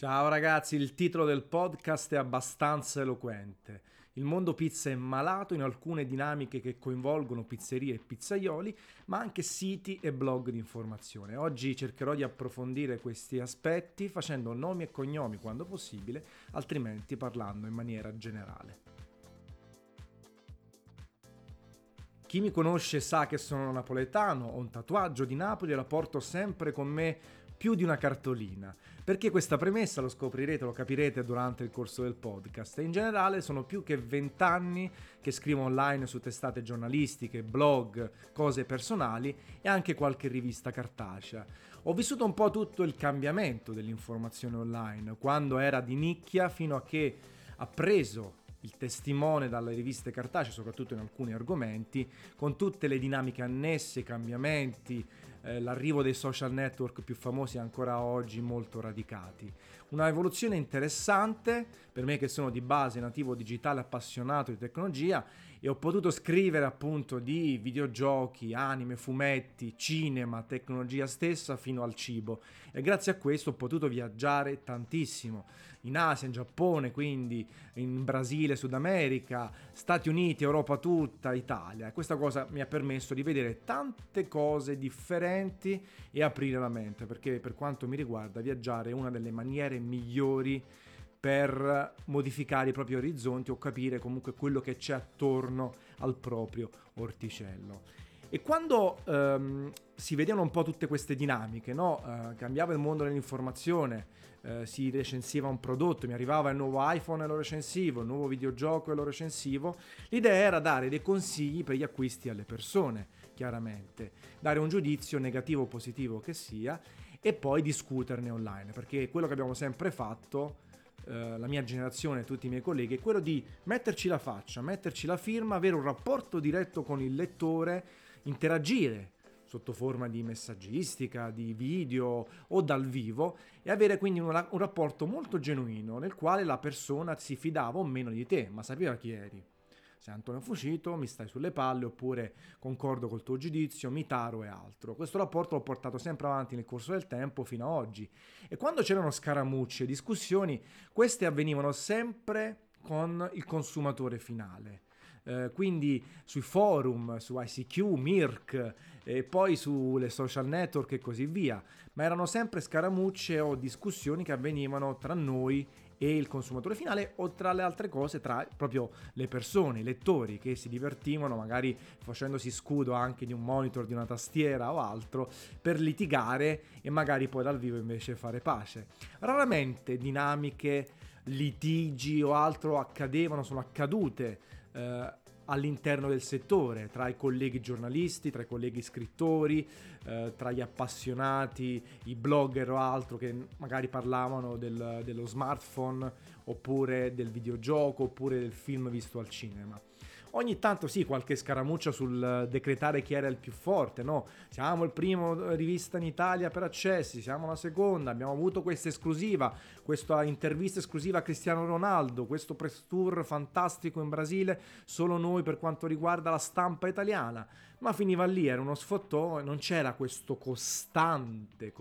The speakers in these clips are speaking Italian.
Ciao ragazzi, il titolo del podcast è abbastanza eloquente. Il mondo pizza è malato in alcune dinamiche che coinvolgono pizzerie e pizzaioli, ma anche siti e blog di informazione. Oggi cercherò di approfondire questi aspetti facendo nomi e cognomi quando possibile, altrimenti parlando in maniera generale. Chi mi conosce sa che sono napoletano, ho un tatuaggio di Napoli e la porto sempre con me più di una cartolina. Perché questa premessa lo scoprirete, lo capirete durante il corso del podcast. E in generale sono più che 20 anni che scrivo online su testate giornalistiche, blog, cose personali e anche qualche rivista cartacea. Ho vissuto un po' tutto il cambiamento dell'informazione online, quando era di nicchia fino a che ha preso il testimone dalle riviste cartacee, soprattutto in alcuni argomenti, con tutte le dinamiche annesse, i cambiamenti, l'arrivo dei social network più famosi ancora oggi molto radicati. Una evoluzione interessante per me che sono di base nativo digitale, appassionato di tecnologia, e ho potuto scrivere appunto di videogiochi, anime, fumetti, cinema, tecnologia stessa fino al cibo, e grazie a questo ho potuto viaggiare tantissimo in Asia, in Giappone, quindi in Brasile, Sud America, Stati Uniti, Europa tutta, Italia. Questa cosa mi ha permesso di vedere tante cose differenti e aprire la mente, perché per quanto mi riguarda viaggiare è una delle maniere migliori per modificare i propri orizzonti o capire comunque quello che c'è attorno al proprio orticello. E quando si vedevano un po' tutte queste dinamiche, no? Cambiava il mondo dell'informazione, si recensiva un prodotto, mi arrivava il nuovo iPhone e lo recensivo, il nuovo videogioco e lo recensivo. L'idea era dare dei consigli per gli acquisti alle persone, chiaramente, dare un giudizio negativo o positivo che sia, e poi discuterne online, perché quello che abbiamo sempre fatto, la mia generazione e tutti i miei colleghi, è quello di metterci la faccia, metterci la firma, avere un rapporto diretto con il lettore, interagire sotto forma di messaggistica, di video o dal vivo, e avere quindi un rapporto molto genuino nel quale la persona si fidava o meno di te, ma sapeva chi eri. Se Antonio Fucito, mi stai sulle palle, oppure concordo col tuo giudizio, mi taro e altro. Questo rapporto l'ho portato sempre avanti nel corso del tempo fino a oggi, e quando c'erano scaramucce, discussioni, queste avvenivano sempre con il consumatore finale. Quindi sui forum, su ICQ, Mirk e poi sulle social network e così via, ma erano sempre scaramucce o discussioni che avvenivano tra noi e il consumatore finale, o tra le altre cose tra proprio le persone, i lettori, che si divertivano magari facendosi scudo anche di un monitor, di una tastiera o altro, per litigare e magari poi dal vivo invece fare pace. Raramente dinamiche, litigi o altro sono accadute all'interno del settore, tra i colleghi giornalisti, tra i colleghi scrittori, tra gli appassionati, i blogger o altro, che magari parlavano dello smartphone, oppure del videogioco, oppure del film visto al cinema. Ogni tanto sì, qualche scaramuccia sul decretare chi era il più forte, no? Siamo il primo rivista in Italia per accessi, siamo la seconda, abbiamo avuto questa esclusiva, questa intervista esclusiva a Cristiano Ronaldo, questo press tour fantastico in Brasile, solo noi per quanto riguarda la stampa italiana. Ma finiva lì, era uno sfottò, non c'era questo costante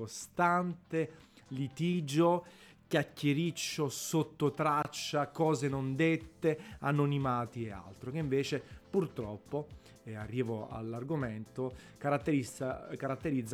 litigio, chiacchiericcio, sottotraccia, cose non dette, anonimati e altro, che invece purtroppo, e arrivo all'argomento, caratterizza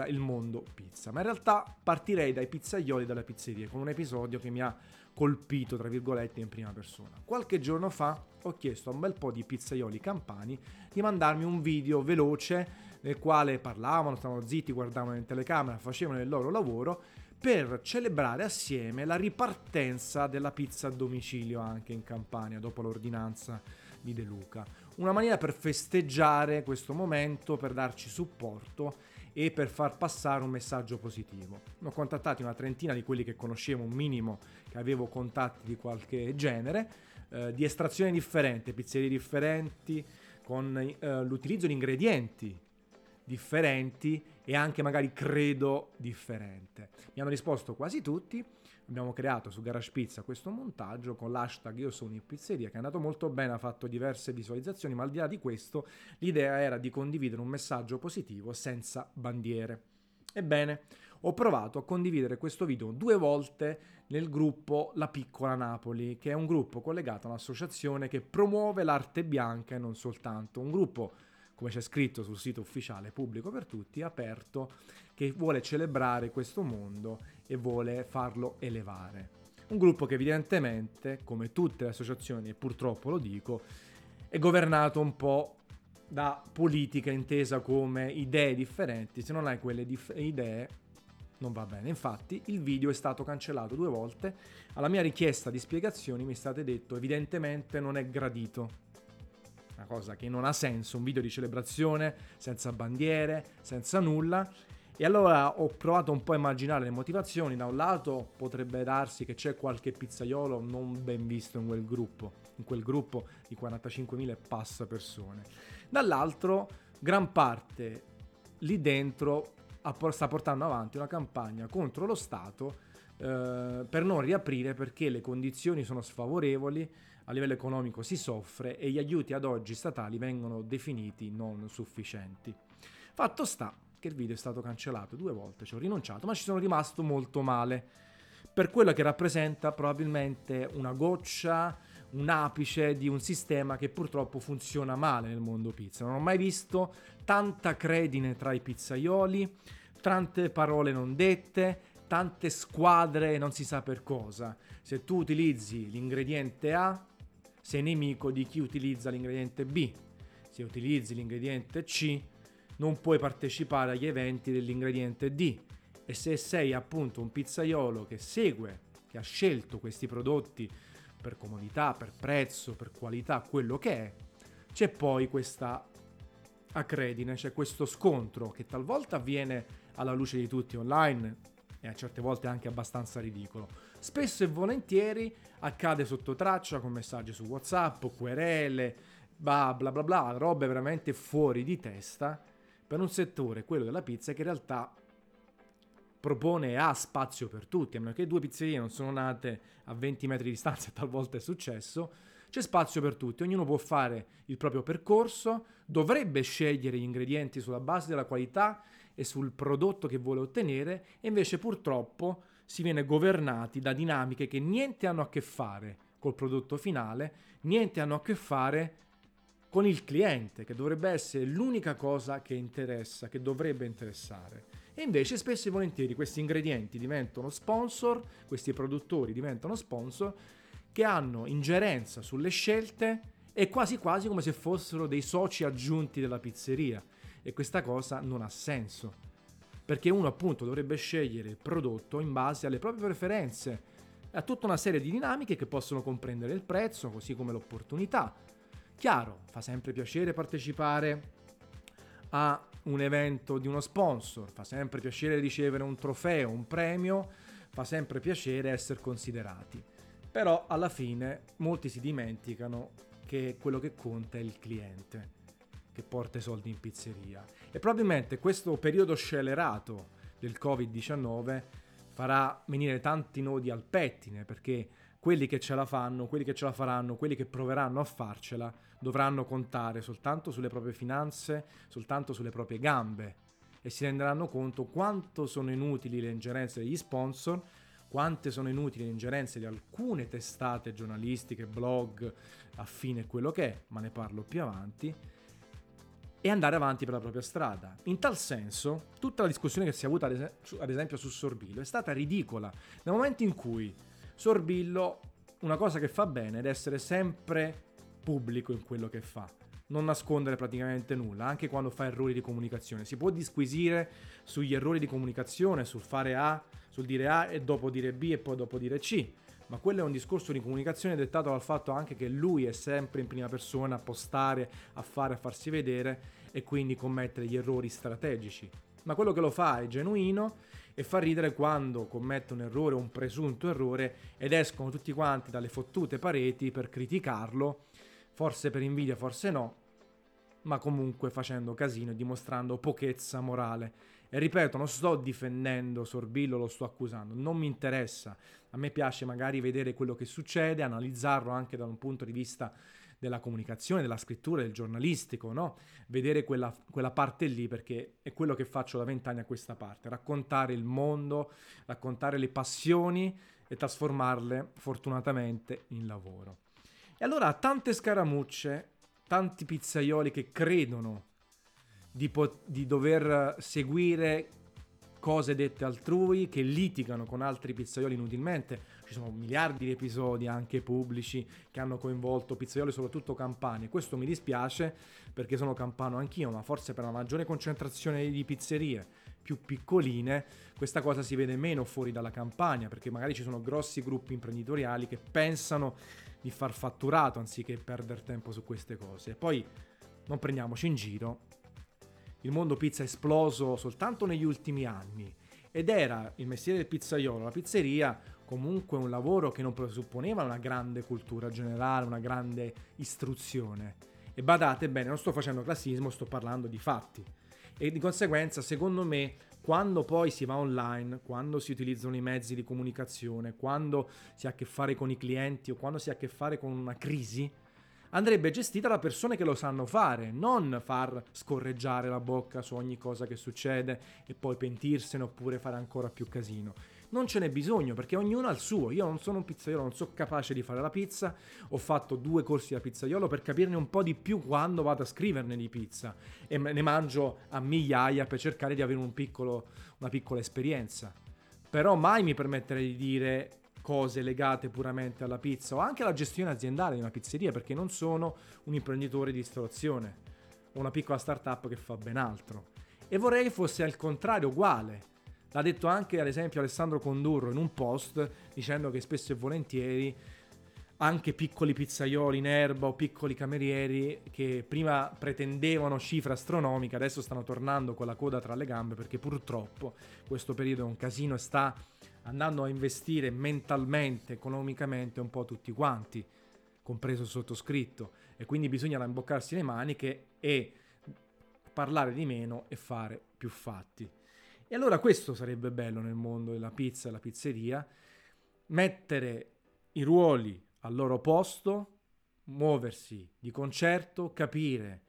il mondo pizza. Ma in realtà partirei dai pizzaioli e dalle pizzerie, con un episodio che mi ha colpito, tra virgolette, in prima persona. Qualche giorno fa ho chiesto a un bel po' di pizzaioli campani di mandarmi un video veloce nel quale parlavano, stavano zitti, guardavano in telecamera, facevano il loro lavoro, per celebrare assieme la ripartenza della pizza a domicilio anche in Campania dopo l'ordinanza di De Luca. Una maniera per festeggiare questo momento, per darci supporto e per far passare un messaggio positivo. Ne ho contattati una trentina di quelli che conoscevo, un minimo che avevo contatti di qualche genere, di estrazione differente, pizzerie differenti, con l'utilizzo di ingredienti differenti e anche magari credo differente. Mi hanno risposto quasi tutti. Abbiamo creato su Garage Pizza questo montaggio con l'hashtag Io sono in pizzeria, che è andato molto bene, ha fatto diverse visualizzazioni, ma al di là di questo l'idea era di condividere un messaggio positivo senza bandiere. Ebbene, ho provato a condividere questo video 2 volte nel gruppo La Piccola Napoli, che è un gruppo collegato a un'associazione che promuove l'arte bianca e non soltanto, un gruppo, come c'è scritto sul sito ufficiale pubblico per tutti, aperto, che vuole celebrare questo mondo e vuole farlo elevare. Un gruppo che evidentemente, come tutte le associazioni, e purtroppo lo dico, è governato un po' da politica intesa come idee differenti. Se non hai quelle idee non va bene. Infatti il video è stato cancellato 2 volte. Alla mia richiesta di spiegazioni mi è stato detto evidentemente non è gradito. Una cosa che non ha senso, un video di celebrazione senza bandiere, senza nulla. E allora ho provato un po' a immaginare le motivazioni. Da un lato potrebbe darsi che c'è qualche pizzaiolo non ben visto in quel gruppo di 45.000 e passa persone. Dall'altro, gran parte lì dentro sta portando avanti una campagna contro lo Stato per non riaprire, perché le condizioni sono sfavorevoli, a livello economico si soffre e gli aiuti ad oggi statali vengono definiti non sufficienti. Fatto sta che il video è stato cancellato 2 volte, ci ho rinunciato, ma ci sono rimasto molto male per quello che rappresenta probabilmente una goccia, un apice di un sistema che purtroppo funziona male nel mondo pizza. Non ho mai visto tanta credine tra i pizzaioli, tante parole non dette, tante squadre non si sa per cosa. Se tu utilizzi l'ingrediente A, sei nemico di chi utilizza l'ingrediente B. Se utilizzi l'ingrediente C, non puoi partecipare agli eventi dell'ingrediente D. E se sei appunto un pizzaiolo che segue, che ha scelto questi prodotti per comodità, per prezzo, per qualità, quello che è, c'è poi questa accredine, c'è questo scontro che talvolta avviene alla luce di tutti online e a certe volte anche abbastanza ridicolo. Spesso e volentieri accade sotto traccia con messaggi su WhatsApp, querele, bla bla bla bla, robe veramente fuori di testa per un settore, quello della pizza, che in realtà propone e ha spazio per tutti. A meno che 2 pizzerie non sono nate a 20 metri di distanza, e talvolta è successo, c'è spazio per tutti, ognuno può fare il proprio percorso, dovrebbe scegliere gli ingredienti sulla base della qualità e sul prodotto che vuole ottenere, e invece purtroppo si viene governati da dinamiche che niente hanno a che fare col prodotto finale, niente hanno a che fare con il cliente, che dovrebbe essere l'unica cosa che interessa, che dovrebbe interessare. E invece spesso e volentieri questi ingredienti diventano sponsor, questi produttori diventano sponsor che hanno ingerenza sulle scelte, e quasi quasi come se fossero dei soci aggiunti della pizzeria. E questa cosa non ha senso, perché uno appunto dovrebbe scegliere il prodotto in base alle proprie preferenze, a tutta una serie di dinamiche che possono comprendere il prezzo, così come l'opportunità. Chiaro, fa sempre piacere partecipare a un evento di uno sponsor, fa sempre piacere ricevere un trofeo, un premio, fa sempre piacere essere considerati. Però alla fine molti si dimenticano che quello che conta è il cliente che porta i soldi in pizzeria, e probabilmente questo periodo scellerato del Covid-19 farà venire tanti nodi al pettine, perché quelli che ce la fanno, quelli che ce la faranno, quelli che proveranno a farcela dovranno contare soltanto sulle proprie finanze, soltanto sulle proprie gambe, e si renderanno conto quanto sono inutili le ingerenze degli sponsor, quante sono inutili le ingerenze di alcune testate giornalistiche, blog, affine quello che è, ma ne parlo più avanti, e andare avanti per la propria strada. In tal senso, tutta la discussione che si è avuta ad esempio su Sorbillo è stata ridicola, nel momento in cui Sorbillo, una cosa che fa bene ed essere sempre pubblico in quello che fa, non nascondere praticamente nulla, anche quando fa errori di comunicazione. Si può disquisire sugli errori di comunicazione, sul fare A, sul dire A e dopo dire B e poi dopo dire C, ma quello è un discorso di comunicazione dettato dal fatto anche che lui è sempre in prima persona a postare, a farsi vedere, e quindi commettere gli errori strategici. Ma quello che lo fa è genuino, e fa ridere quando commette un errore o un presunto errore ed escono tutti quanti dalle fottute pareti per criticarlo, forse per invidia, forse no, ma comunque facendo casino e dimostrando pochezza morale. E ripeto, non sto difendendo Sorbillo, lo sto accusando, non mi interessa. A me piace magari vedere quello che succede, analizzarlo anche da un punto di vista della comunicazione, della scrittura, del giornalistico, no? Vedere quella parte lì, perché è quello che faccio da 20 anni a questa parte, raccontare il mondo, raccontare le passioni e trasformarle fortunatamente in lavoro. E allora tante scaramucce, tanti pizzaioli che credono di dover seguire cose dette altrui, che litigano con altri pizzaioli inutilmente. Ci sono miliardi di episodi anche pubblici che hanno coinvolto pizzaioli, soprattutto campani. Questo mi dispiace perché sono campano anch'io, ma forse per la maggiore concentrazione di pizzerie più piccoline questa cosa si vede meno fuori dalla Campania, perché magari ci sono grossi gruppi imprenditoriali che pensano di far fatturato anziché perdere tempo su queste cose. E poi non prendiamoci in giro, il mondo pizza è esploso soltanto negli ultimi anni ed era il mestiere del pizzaiolo, la pizzeria, comunque un lavoro che non presupponeva una grande cultura generale, una grande istruzione. E badate bene, non sto facendo classismo, sto parlando di fatti. E di conseguenza, secondo me, quando poi si va online, quando si utilizzano i mezzi di comunicazione, quando si ha a che fare con i clienti o quando si ha a che fare con una crisi, andrebbe gestita da persone che lo sanno fare, non far scorreggiare la bocca su ogni cosa che succede e poi pentirsene oppure fare ancora più casino. Non ce n'è bisogno, perché ognuno ha il suo. Io non sono un pizzaiolo, non sono capace di fare la pizza, ho fatto 2 corsi da pizzaiolo per capirne un po' di più quando vado a scriverne di pizza e ne mangio a migliaia per cercare di avere una piccola esperienza. Però mai mi permetterei di dire cose legate puramente alla pizza o anche alla gestione aziendale di una pizzeria, perché non sono un imprenditore di ristorazione o una piccola startup che fa ben altro. E vorrei che fosse al contrario uguale. L'ha detto anche ad esempio Alessandro Condurro in un post, dicendo che spesso e volentieri anche piccoli pizzaioli in erba o piccoli camerieri che prima pretendevano cifre astronomiche adesso stanno tornando con la coda tra le gambe, perché purtroppo questo periodo è un casino e sta andando a investire mentalmente, economicamente un po' tutti quanti, compreso il sottoscritto, e quindi bisogna rimboccarsi le maniche e parlare di meno e fare più fatti. E allora questo sarebbe bello nel mondo della pizza e della pizzeria: mettere i ruoli al loro posto, muoversi di concerto, capire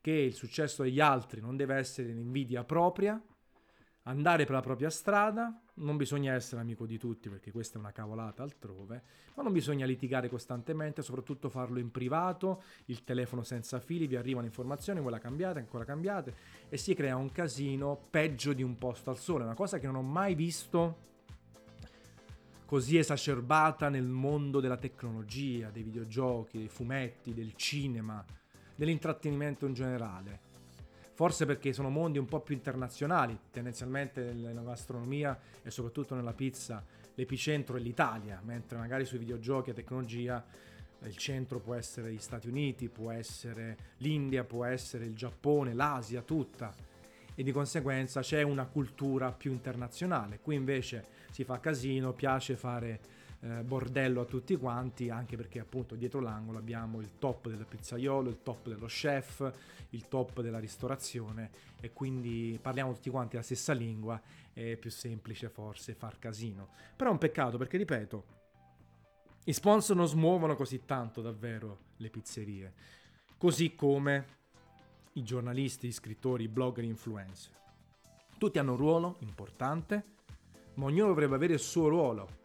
che il successo degli altri non deve essere l'invidia propria, andare per la propria strada. Non bisogna essere amico di tutti, perché questa è una cavolata altrove, ma non bisogna litigare costantemente, soprattutto farlo in privato, il telefono senza fili, vi arrivano informazioni, voi la cambiate, ancora cambiate, e si crea un casino peggio di Un posto al sole, una cosa che non ho mai visto così esacerbata nel mondo della tecnologia, dei videogiochi, dei fumetti, del cinema, dell'intrattenimento in generale. Forse perché sono mondi un po' più internazionali, tendenzialmente nella gastronomia e soprattutto nella pizza l'epicentro è l'Italia, mentre magari sui videogiochi e tecnologia il centro può essere gli Stati Uniti, può essere l'India, può essere il Giappone, l'Asia tutta, e di conseguenza c'è una cultura più internazionale. Qui invece si fa casino, piace fare bordello a tutti quanti, anche perché appunto dietro l'angolo abbiamo il top del pizzaiolo, il top dello chef, il top della ristorazione, e quindi parliamo tutti quanti la stessa lingua, è più semplice forse far casino. Però è un peccato, perché ripeto, i sponsor non smuovono così tanto davvero le pizzerie, così come i giornalisti, gli scrittori, i blogger, gli influencer. Tutti hanno un ruolo importante, ma ognuno dovrebbe avere il suo ruolo.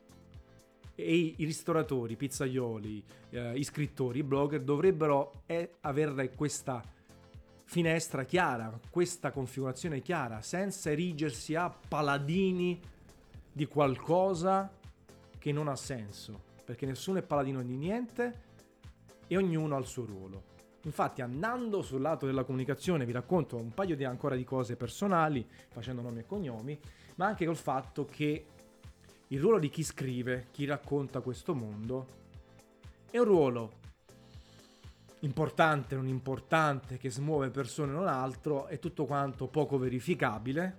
E i ristoratori, i pizzaioli, i scrittori, i blogger dovrebbero avere questa finestra chiara, questa configurazione chiara, senza erigersi a paladini di qualcosa che non ha senso, perché nessuno è paladino di niente e ognuno ha il suo ruolo. Infatti, andando sul lato della comunicazione, vi racconto un paio di ancora di cose personali, facendo nomi e cognomi, ma anche col fatto che il ruolo di chi scrive, chi racconta questo mondo, è un ruolo importante, non importante, che smuove persone non altro, è tutto quanto poco verificabile,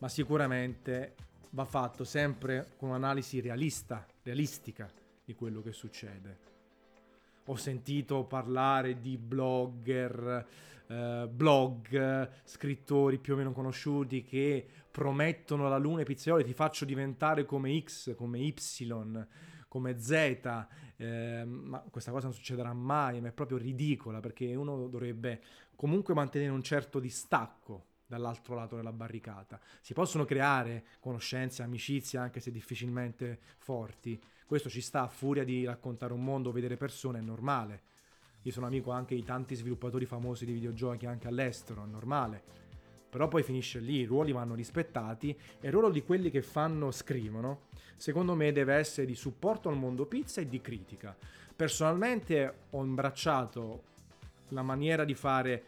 ma sicuramente va fatto sempre con un'analisi realistica di quello che succede. Ho sentito parlare di blogger, blog, scrittori più o meno conosciuti che promettono la luna ai pizzaioli: ti faccio diventare come X, come Y, come Z, ma questa cosa non succederà mai, ma è proprio ridicola, perché uno dovrebbe comunque mantenere un certo distacco dall'altro lato della barricata. Si possono creare conoscenze, amicizie, anche se difficilmente forti. Questo ci sta, a furia di raccontare un mondo, vedere persone, è normale. Io sono amico anche di tanti sviluppatori famosi di videogiochi anche all'estero, è normale. Però poi finisce lì, i ruoli vanno rispettati e il ruolo di quelli che fanno, scrivono, secondo me deve essere di supporto al mondo pizza e di critica. Personalmente ho imbracciato la maniera di fare,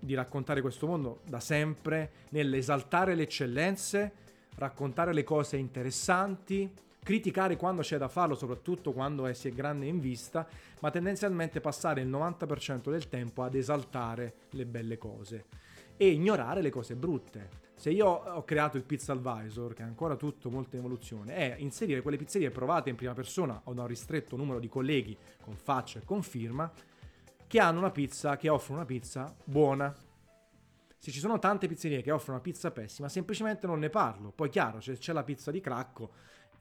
di raccontare questo mondo da sempre, nell'esaltare le eccellenze, raccontare le cose interessanti, criticare quando c'è da farlo, soprattutto quando si è grande in vista, ma tendenzialmente passare il 90% del tempo ad esaltare le belle cose e ignorare le cose brutte. Se io ho creato il Pizza Advisor, che è ancora tutto molto in evoluzione, è inserire quelle pizzerie provate in prima persona o da un ristretto numero di colleghi con faccia e con firma, che hanno una pizza, che offrono una pizza buona. Se ci sono tante pizzerie che offrono una pizza pessima, semplicemente non ne parlo. Poi chiaro, c'è la pizza di Cracco,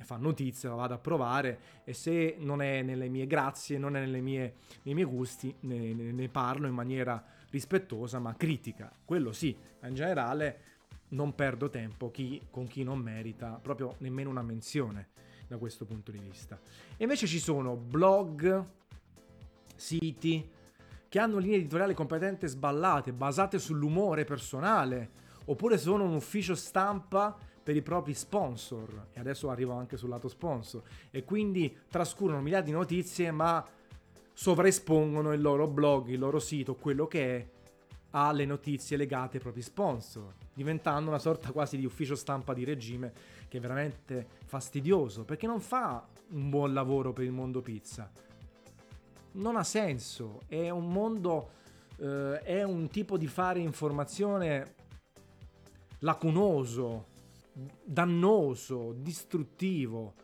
fa notizia, la vado a provare, e se non è nelle mie grazie, non è nei miei gusti, ne parlo in maniera rispettosa ma critica, quello sì. In generale non perdo tempo con chi non merita proprio nemmeno una menzione da questo punto di vista. E invece ci sono blog, siti che hanno linee editoriali completamente sballate, basate sull'umore personale, oppure sono un ufficio stampa per i propri sponsor, e adesso arrivo anche sul lato sponsor, e quindi trascurano migliaia di notizie ma sovraespongono il loro blog, il loro sito, quello che è, alle notizie legate ai propri sponsor, diventando una sorta quasi di ufficio stampa di regime, che è veramente fastidioso, perché non fa un buon lavoro per il mondo pizza, non ha senso, è un mondo, è un tipo di fare informazione lacunoso, dannoso, distruttivo,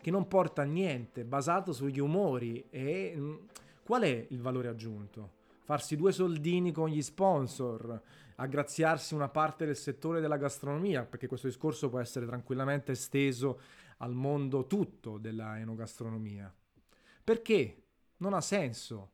che non porta a niente, basato sugli umori. E qual è il valore aggiunto? Farsi due soldini con gli sponsor, aggraziarsi una parte del settore della gastronomia, perché questo discorso può essere tranquillamente esteso al mondo tutto della enogastronomia, perché non ha senso,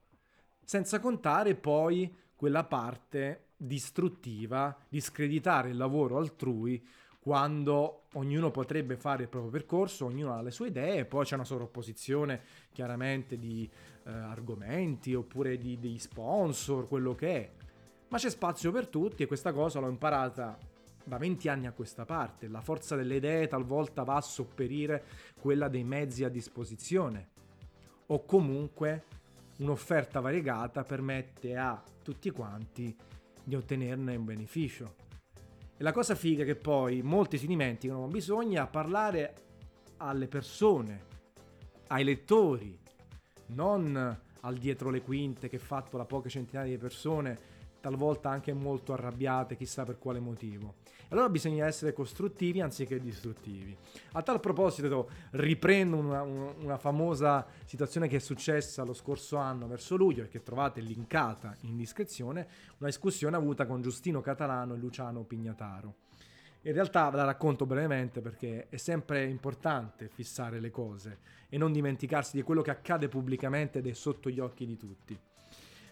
senza contare poi quella parte distruttiva, discreditare il lavoro altrui, quando ognuno potrebbe fare il proprio percorso, ognuno ha le sue idee, poi c'è una sovrapposizione chiaramente di argomenti, oppure di sponsor, quello che è, ma c'è spazio per tutti, e questa cosa l'ho imparata da 20 anni a questa parte. La forza delle idee talvolta va a sopperire quella dei mezzi a disposizione, o comunque un'offerta variegata permette a tutti quanti di ottenerne un beneficio. E la cosa figa è che poi molti si dimenticano, ma bisogna parlare alle persone, ai lettori, non al dietro le quinte, che è fatto da poche centinaia di persone, talvolta anche molto arrabbiate, chissà per quale motivo. Allora bisogna essere costruttivi anziché distruttivi. A tal proposito riprendo una famosa situazione che è successa lo scorso anno verso luglio, e che trovate linkata in descrizione, una discussione avuta con Giustino Catalano e Luciano Pignataro. In realtà la racconto brevemente, perché è sempre importante fissare le cose e non dimenticarsi di quello che accade pubblicamente ed è sotto gli occhi di tutti.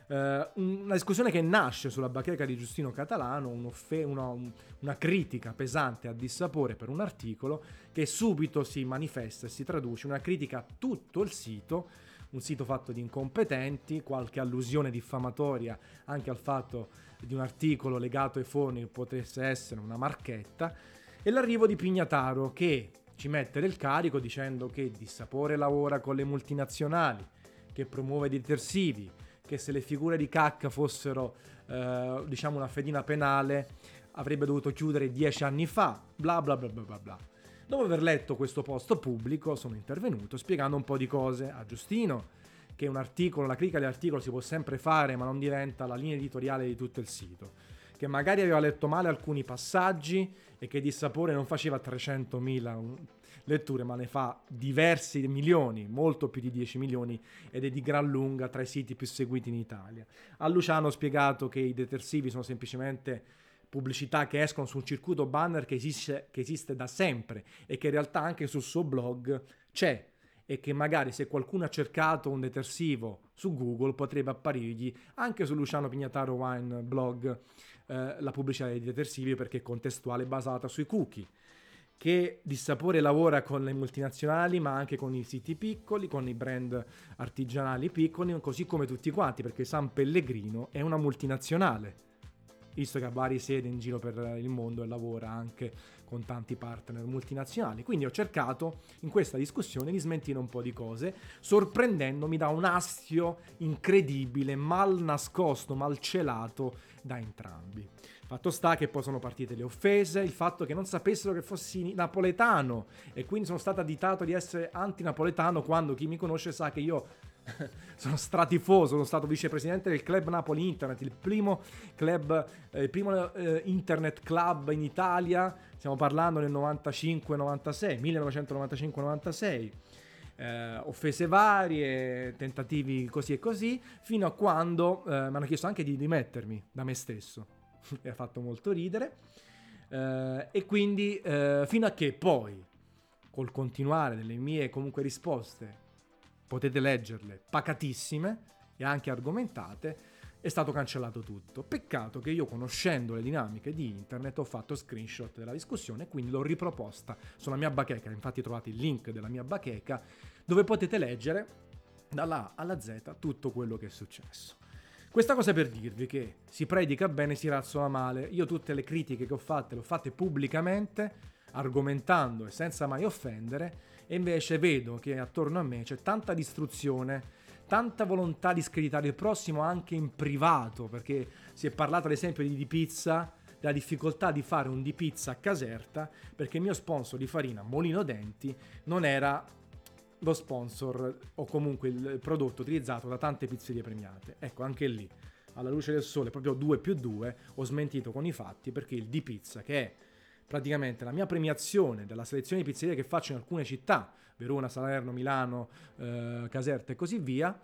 Una discussione che nasce sulla bacheca di Giustino Catalano, una critica pesante a Dissapore per un articolo, che subito si manifesta e si traduce in una critica a tutto il sito, un sito fatto di incompetenti, qualche allusione diffamatoria anche al fatto di un articolo legato ai forni che potesse essere una marchetta, e l'arrivo di Pignataro, che ci mette del carico dicendo che Dissapore lavora con le multinazionali, che promuove detersivi, che se le figure di cacca fossero diciamo una fedina penale avrebbe dovuto chiudere 10 anni fa, bla bla bla bla bla bla. Dopo aver letto questo post pubblico sono intervenuto spiegando un po' di cose a Giustino, che un articolo, la critica dell'articolo si può sempre fare, ma non diventa la linea editoriale di tutto il sito, che magari aveva letto male alcuni passaggi e che Dissapore non faceva 300.000 letture, ma ne fa diversi milioni, molto più di 10 milioni, ed è di gran lunga tra i siti più seguiti in Italia. A Luciano ho spiegato che i detersivi sono semplicemente pubblicità che escono sul circuito banner che esiste da sempre, e che in realtà anche sul suo blog c'è, e che magari se qualcuno ha cercato un detersivo su Google potrebbe apparirgli anche su Luciano Pignataro Wine Blog la pubblicità dei detersivi, perché è contestuale, basata sui cookie, che Dissapore lavora con le multinazionali ma anche con i siti piccoli, con i brand artigianali piccoli, così come tutti quanti, perché San Pellegrino è una multinazionale, visto che ha varie sedi in giro per il mondo e lavora anche con tanti partner multinazionali. Quindi ho cercato in questa discussione di smentire un po' di cose, sorprendendomi da un astio incredibile, mal nascosto, mal celato da entrambi. Fatto sta che poi sono partite le offese, il fatto che non sapessero che fossi napoletano, e quindi sono stato additato di essere antinapoletano, quando chi mi conosce sa che io sono stratifoso, sono stato vicepresidente del Club Napoli Internet, il primo club, internet club in Italia, stiamo parlando del 1995-96, offese varie, tentativi così e così, fino a quando mi hanno chiesto anche di dimettermi da me stesso, mi ha fatto molto ridere, e quindi fino a che poi, col continuare delle mie comunque risposte, potete leggerle, pacatissime e anche argomentate, è stato cancellato tutto. Peccato che io, conoscendo le dinamiche di internet, ho fatto screenshot della discussione, quindi l'ho riproposta sulla mia bacheca. Infatti trovate il link della mia bacheca, dove potete leggere dalla A alla Z tutto quello che è successo. Questa cosa è per dirvi che si predica bene, si razzola male. Io tutte le critiche che ho fatte le ho fatte pubblicamente, argomentando e senza mai offendere, e invece vedo che attorno a me c'è tanta distruzione, tanta volontà di screditare il prossimo anche in privato, perché si è parlato ad esempio di Di Pizza, della difficoltà di fare un Di Pizza a Caserta, perché il mio sponsor di farina, Molino Denti, non era lo sponsor o comunque il prodotto utilizzato da tante pizzerie premiate. Ecco, anche lì, alla luce del sole, proprio 2+2, ho smentito con i fatti, perché il Di Pizza, che è praticamente la mia premiazione della selezione di pizzerie che faccio in alcune città, Verona, Salerno, Milano, Caserta e così via,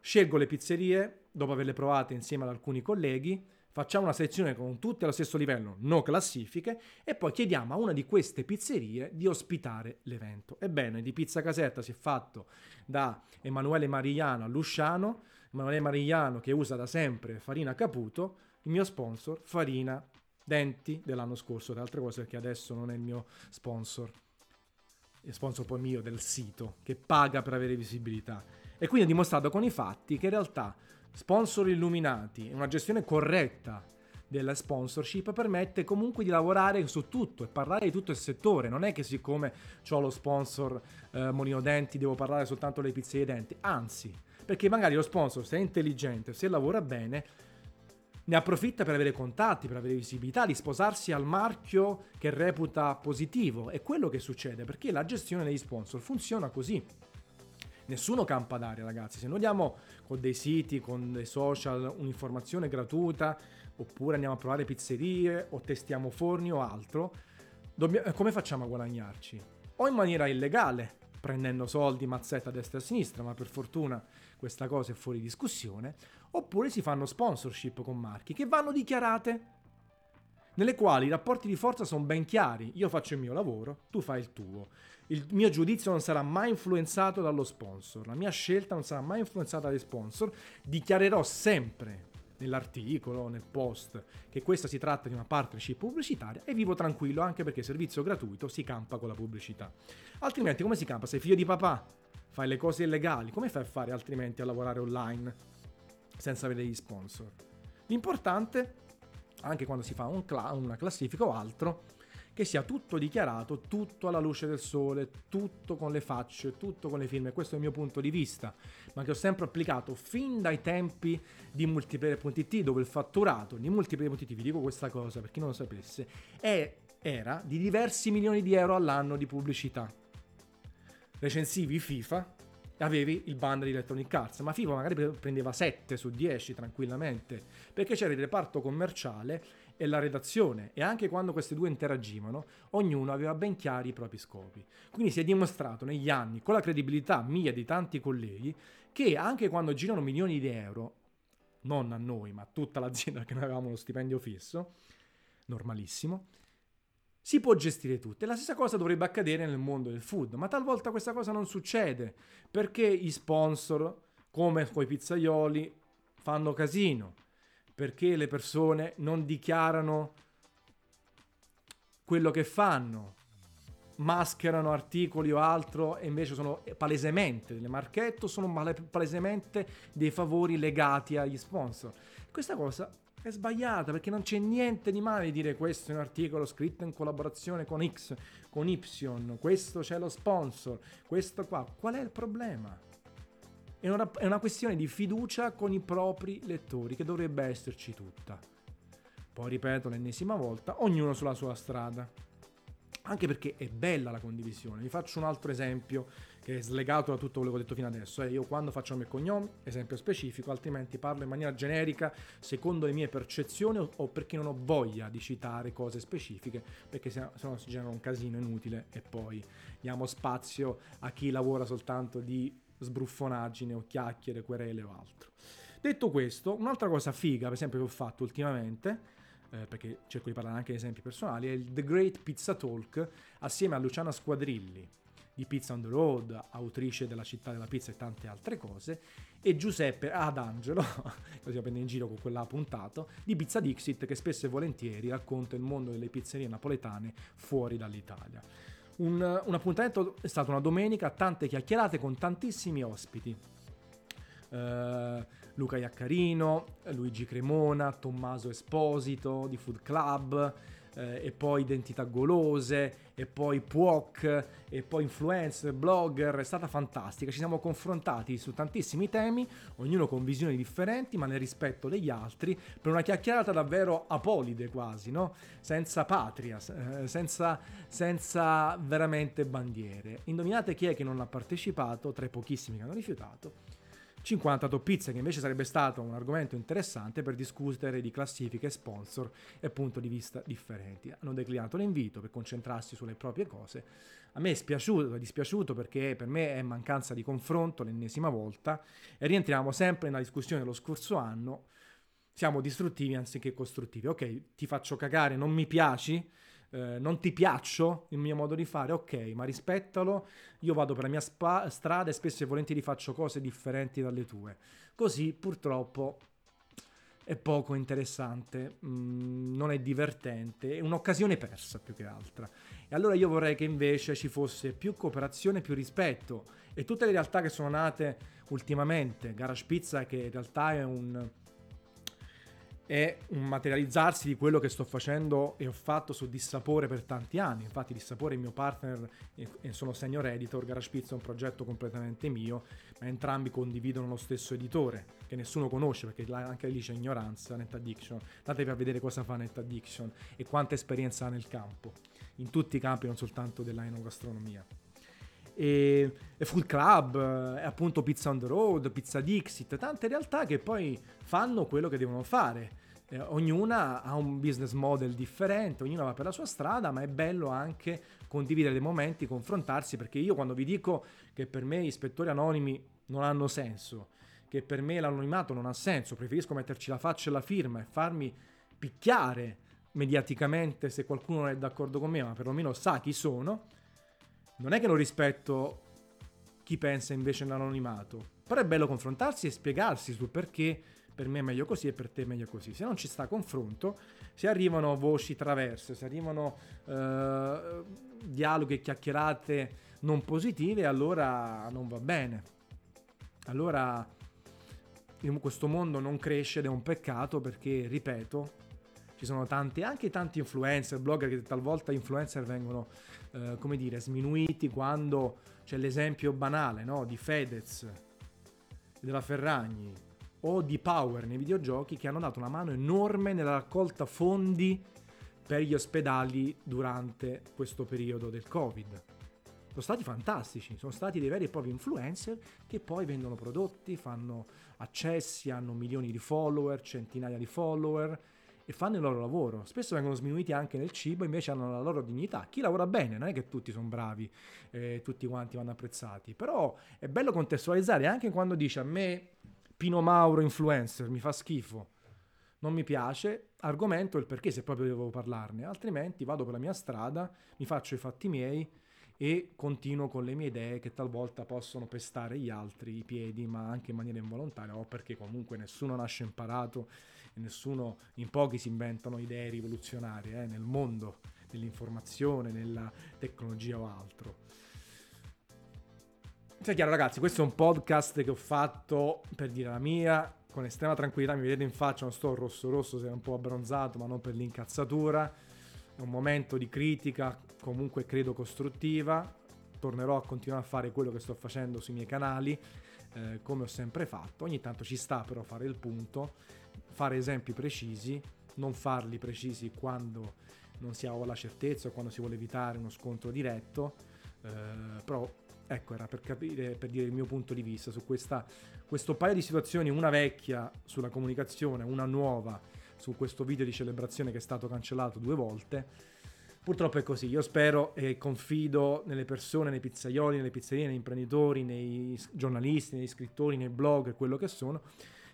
scelgo le pizzerie dopo averle provate insieme ad alcuni colleghi, facciamo una selezione con tutte allo stesso livello, no classifiche, e poi chiediamo a una di queste pizzerie di ospitare l'evento. Ebbene, Di Pizza Caserta si è fatto da Emanuele Marigliano a Lusciano, Emanuele Marigliano che usa da sempre Farina Caputo, il mio sponsor Farina Denti dell'anno scorso, tra altre cose, perché adesso non è il mio sponsor, è sponsor poi mio del sito, che paga per avere visibilità. E quindi ho dimostrato con i fatti che in realtà sponsor illuminati e una gestione corretta della sponsorship permette comunque di lavorare su tutto e parlare di tutto il settore. Non è che siccome ho lo sponsor Molino Denti devo parlare soltanto delle pizzerie Denti, anzi, perché magari lo sponsor, se è intelligente, se lavora bene, ne approfitta per avere contatti, per avere visibilità, di sposarsi al marchio che reputa positivo. È quello che succede, perché la gestione degli sponsor funziona così. Nessuno campa d'aria, ragazzi. Se noi diamo con dei siti, con dei social, un'informazione gratuita, oppure andiamo a provare pizzerie, o testiamo forni o altro, come facciamo a guadagnarci? O in maniera illegale, prendendo soldi, mazzetta a destra e a sinistra, ma per fortuna questa cosa è fuori discussione, oppure si fanno sponsorship con marchi che vanno dichiarate, nelle quali i rapporti di forza sono ben chiari. Io faccio il mio lavoro, tu fai il tuo. Il mio giudizio non sarà mai influenzato dallo sponsor, la mia scelta non sarà mai influenzata dagli sponsor. Dichiarerò sempre nell'articolo, nel post, che questa si tratta di una partnership pubblicitaria, e vivo tranquillo, anche perché servizio gratuito si campa con la pubblicità. Altrimenti come si campa? Sei figlio di papà, fai le cose illegali, come fai a fare altrimenti a lavorare online senza avere gli sponsor? L'importante, anche quando si fa una classifica o altro, che sia tutto dichiarato, tutto alla luce del sole, tutto con le facce, tutto con le firme. Questo è il mio punto di vista, ma che ho sempre applicato fin dai tempi di Multiplayer.it, dove il fatturato di Multiplayer.it, vi dico questa cosa per chi non lo sapesse, era di diversi milioni di euro all'anno di pubblicità. Recensivi FIFA, avevi il bundle di Electronic Arts, ma FIFA magari prendeva 7 su 10 tranquillamente, perché c'era il reparto commerciale e la redazione, e anche quando queste due interagivano ognuno aveva ben chiari i propri scopi. Quindi si è dimostrato negli anni, con la credibilità mia e di tanti colleghi, che anche quando girano milioni di euro, non a noi ma a tutta l'azienda, che noi avevamo lo stipendio fisso normalissimo, si può gestire tutto. E la stessa cosa dovrebbe accadere nel mondo del food, ma talvolta questa cosa non succede, perché i sponsor, come coi pizzaioli, fanno casino, perché le persone non dichiarano quello che fanno, mascherano articoli o altro, e invece sono palesemente delle marchette, sono palesemente dei favori legati agli sponsor. Questa cosa è sbagliata, perché non c'è niente di male di dire: questo è un articolo scritto in collaborazione con X, con Y, questo c'è lo sponsor, questo qua. Qual è il problema? È una questione di fiducia con i propri lettori, che dovrebbe esserci tutta. Poi ripeto l'ennesima volta, ognuno sulla sua strada. Anche perché è bella la condivisione. Vi faccio un altro esempio che è slegato da tutto quello che ho detto fino adesso. Io quando faccio nome e cognome, esempio specifico, altrimenti parlo in maniera generica secondo le mie percezioni o perché non ho voglia di citare cose specifiche, perché sennò si genera un casino inutile e poi diamo spazio a chi lavora soltanto di sbruffonaggine o chiacchiere, querele o altro. Detto questo, un'altra cosa figa, per esempio, che ho fatto ultimamente, perché cerco di parlare anche di esempi personali, è il The Great Pizza Talk assieme a Luciana Squadrilli di Pizza on the Road, autrice della Città della Pizza e tante altre cose, e Giuseppe ad Angelo, così lo prende in giro con quella puntato, di Pizza Dixit, che spesso e volentieri racconta il mondo delle pizzerie napoletane fuori dall'Italia. Un appuntamento è stato una domenica, tante chiacchierate con tantissimi ospiti. Luca Iaccarino, Luigi Cremona, Tommaso Esposito di Food Club, e poi Identità Golose, e poi Puoc, e poi influencer, blogger. È stata fantastica, ci siamo confrontati su tantissimi temi, ognuno con visioni differenti ma nel rispetto degli altri, per una chiacchierata davvero apolide quasi, no? Senza patria, senza veramente bandiere. Indovinate chi è che non ha partecipato, tra i pochissimi che hanno rifiutato? 50 top pizze, che invece sarebbe stato un argomento interessante per discutere di classifiche, sponsor e punto di vista differenti. Hanno declinato l'invito per concentrarsi sulle proprie cose. A me è dispiaciuto, perché per me è mancanza di confronto, l'ennesima volta, e rientriamo sempre nella discussione dello scorso anno. Siamo distruttivi anziché costruttivi. Ok, ti faccio cagare, non mi piaci, non ti piaccio il mio modo di fare, ok, ma rispettalo, io vado per la mia strada e spesso e volentieri faccio cose differenti dalle tue. Così purtroppo è poco interessante, non è divertente, è un'occasione persa più che altra. E allora io vorrei che invece ci fosse più cooperazione, più rispetto, e tutte le realtà che sono nate ultimamente, Garage Pizza, che in realtà è un materializzarsi di quello che sto facendo e ho fatto su Dissapore per tanti anni. Infatti Dissapore è il mio partner e sono senior editor, Garage Pizza è un progetto completamente mio, ma entrambi condividono lo stesso editore che nessuno conosce, perché anche lì c'è ignoranza. NetAddiction, andatevi a vedere cosa fa NetAddiction e quanta esperienza ha nel campo, in tutti i campi, non soltanto della enogastronomia. E Food Club, appunto Pizza on the Road, Pizza Dixit, tante realtà che poi fanno quello che devono fare, ognuna ha un business model differente, ognuna va per la sua strada, ma è bello anche condividere dei momenti, confrontarsi, perché io quando vi dico che per me gli ispettori anonimi non hanno senso, che per me l'anonimato non ha senso, preferisco metterci la faccia e la firma e farmi picchiare mediaticamente se qualcuno non è d'accordo con me, ma perlomeno sa chi sono. Non è che non rispetto chi pensa invece nell'anonimato, però è bello confrontarsi e spiegarsi sul perché per me è meglio così e per te è meglio così. Se non ci sta confronto, se arrivano voci traverse, se arrivano dialoghi e chiacchierate non positive, allora non va bene. Allora questo mondo non cresce ed è un peccato, perché, ripeto, ci sono tanti influencer, blogger, che talvolta influencer vengono sminuiti quando c'è l'esempio banale, no? Di Fedez, della Ferragni o di Power nei videogiochi, che hanno dato una mano enorme nella raccolta fondi per gli ospedali durante questo periodo del Covid. Sono stati fantastici, sono stati dei veri e propri influencer che poi vendono prodotti, fanno accessi, hanno milioni di follower, centinaia di follower, e fanno il loro lavoro. Spesso vengono sminuiti anche nel cibo, invece hanno la loro dignità. Chi lavora bene, non è che tutti sono bravi, tutti quanti vanno apprezzati, però è bello contestualizzare anche quando dice: a me Pino Mauro influencer mi fa schifo, non mi piace, argomento il perché, se proprio devo parlarne, altrimenti vado per la mia strada, mi faccio i fatti miei e continuo con le mie idee che talvolta possono pestare gli altri i piedi, ma anche in maniera involontaria, o perché comunque nessuno nasce imparato e nessuno, in pochi si inventano idee rivoluzionarie nel mondo dell'informazione, nella tecnologia o altro. Cioè, chiaro ragazzi, questo è un podcast che ho fatto per dire la mia con estrema tranquillità, mi vedete in faccia, non sto rosso, sei un po' abbronzato, ma non per l'incazzatura. È un momento di critica, comunque credo costruttiva. Tornerò a continuare a fare quello che sto facendo sui miei canali, come ho sempre fatto. Ogni tanto ci sta però fare il punto, fare esempi precisi, non farli precisi quando non si ha la certezza o quando si vuole evitare uno scontro diretto, però ecco, era per capire, per dire il mio punto di vista su questo paio di situazioni, una vecchia sulla comunicazione, una nuova su questo video di celebrazione che è stato cancellato 2 volte. Purtroppo è così. Io spero e confido nelle persone, nei pizzaioli, nelle pizzerie, negli imprenditori, nei giornalisti, negli scrittori, nei blog, quello che sono,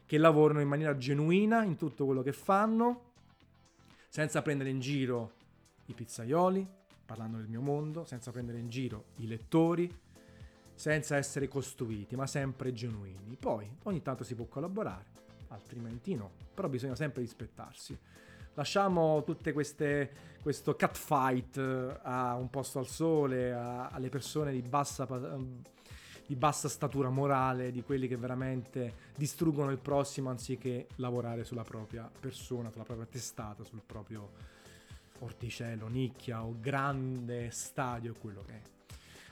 che lavorano in maniera genuina in tutto quello che fanno, senza prendere in giro i pizzaioli, parlando del mio mondo, senza prendere in giro i lettori, senza essere costruiti, ma sempre genuini. Poi ogni tanto si può collaborare, altrimenti no, però bisogna sempre rispettarsi. Lasciamo tutte questo catfight a Un posto al sole, alle persone di bassa statura morale, di quelli che veramente distruggono il prossimo anziché lavorare sulla propria persona, sulla propria testata, sul proprio orticello, nicchia o grande stadio, quello che è.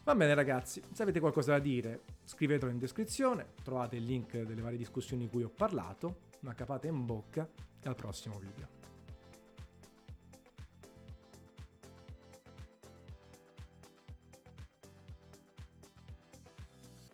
Va bene ragazzi, se avete qualcosa da dire scrivetelo in descrizione, trovate il link delle varie discussioni di cui ho parlato, una capata in bocca e al prossimo video.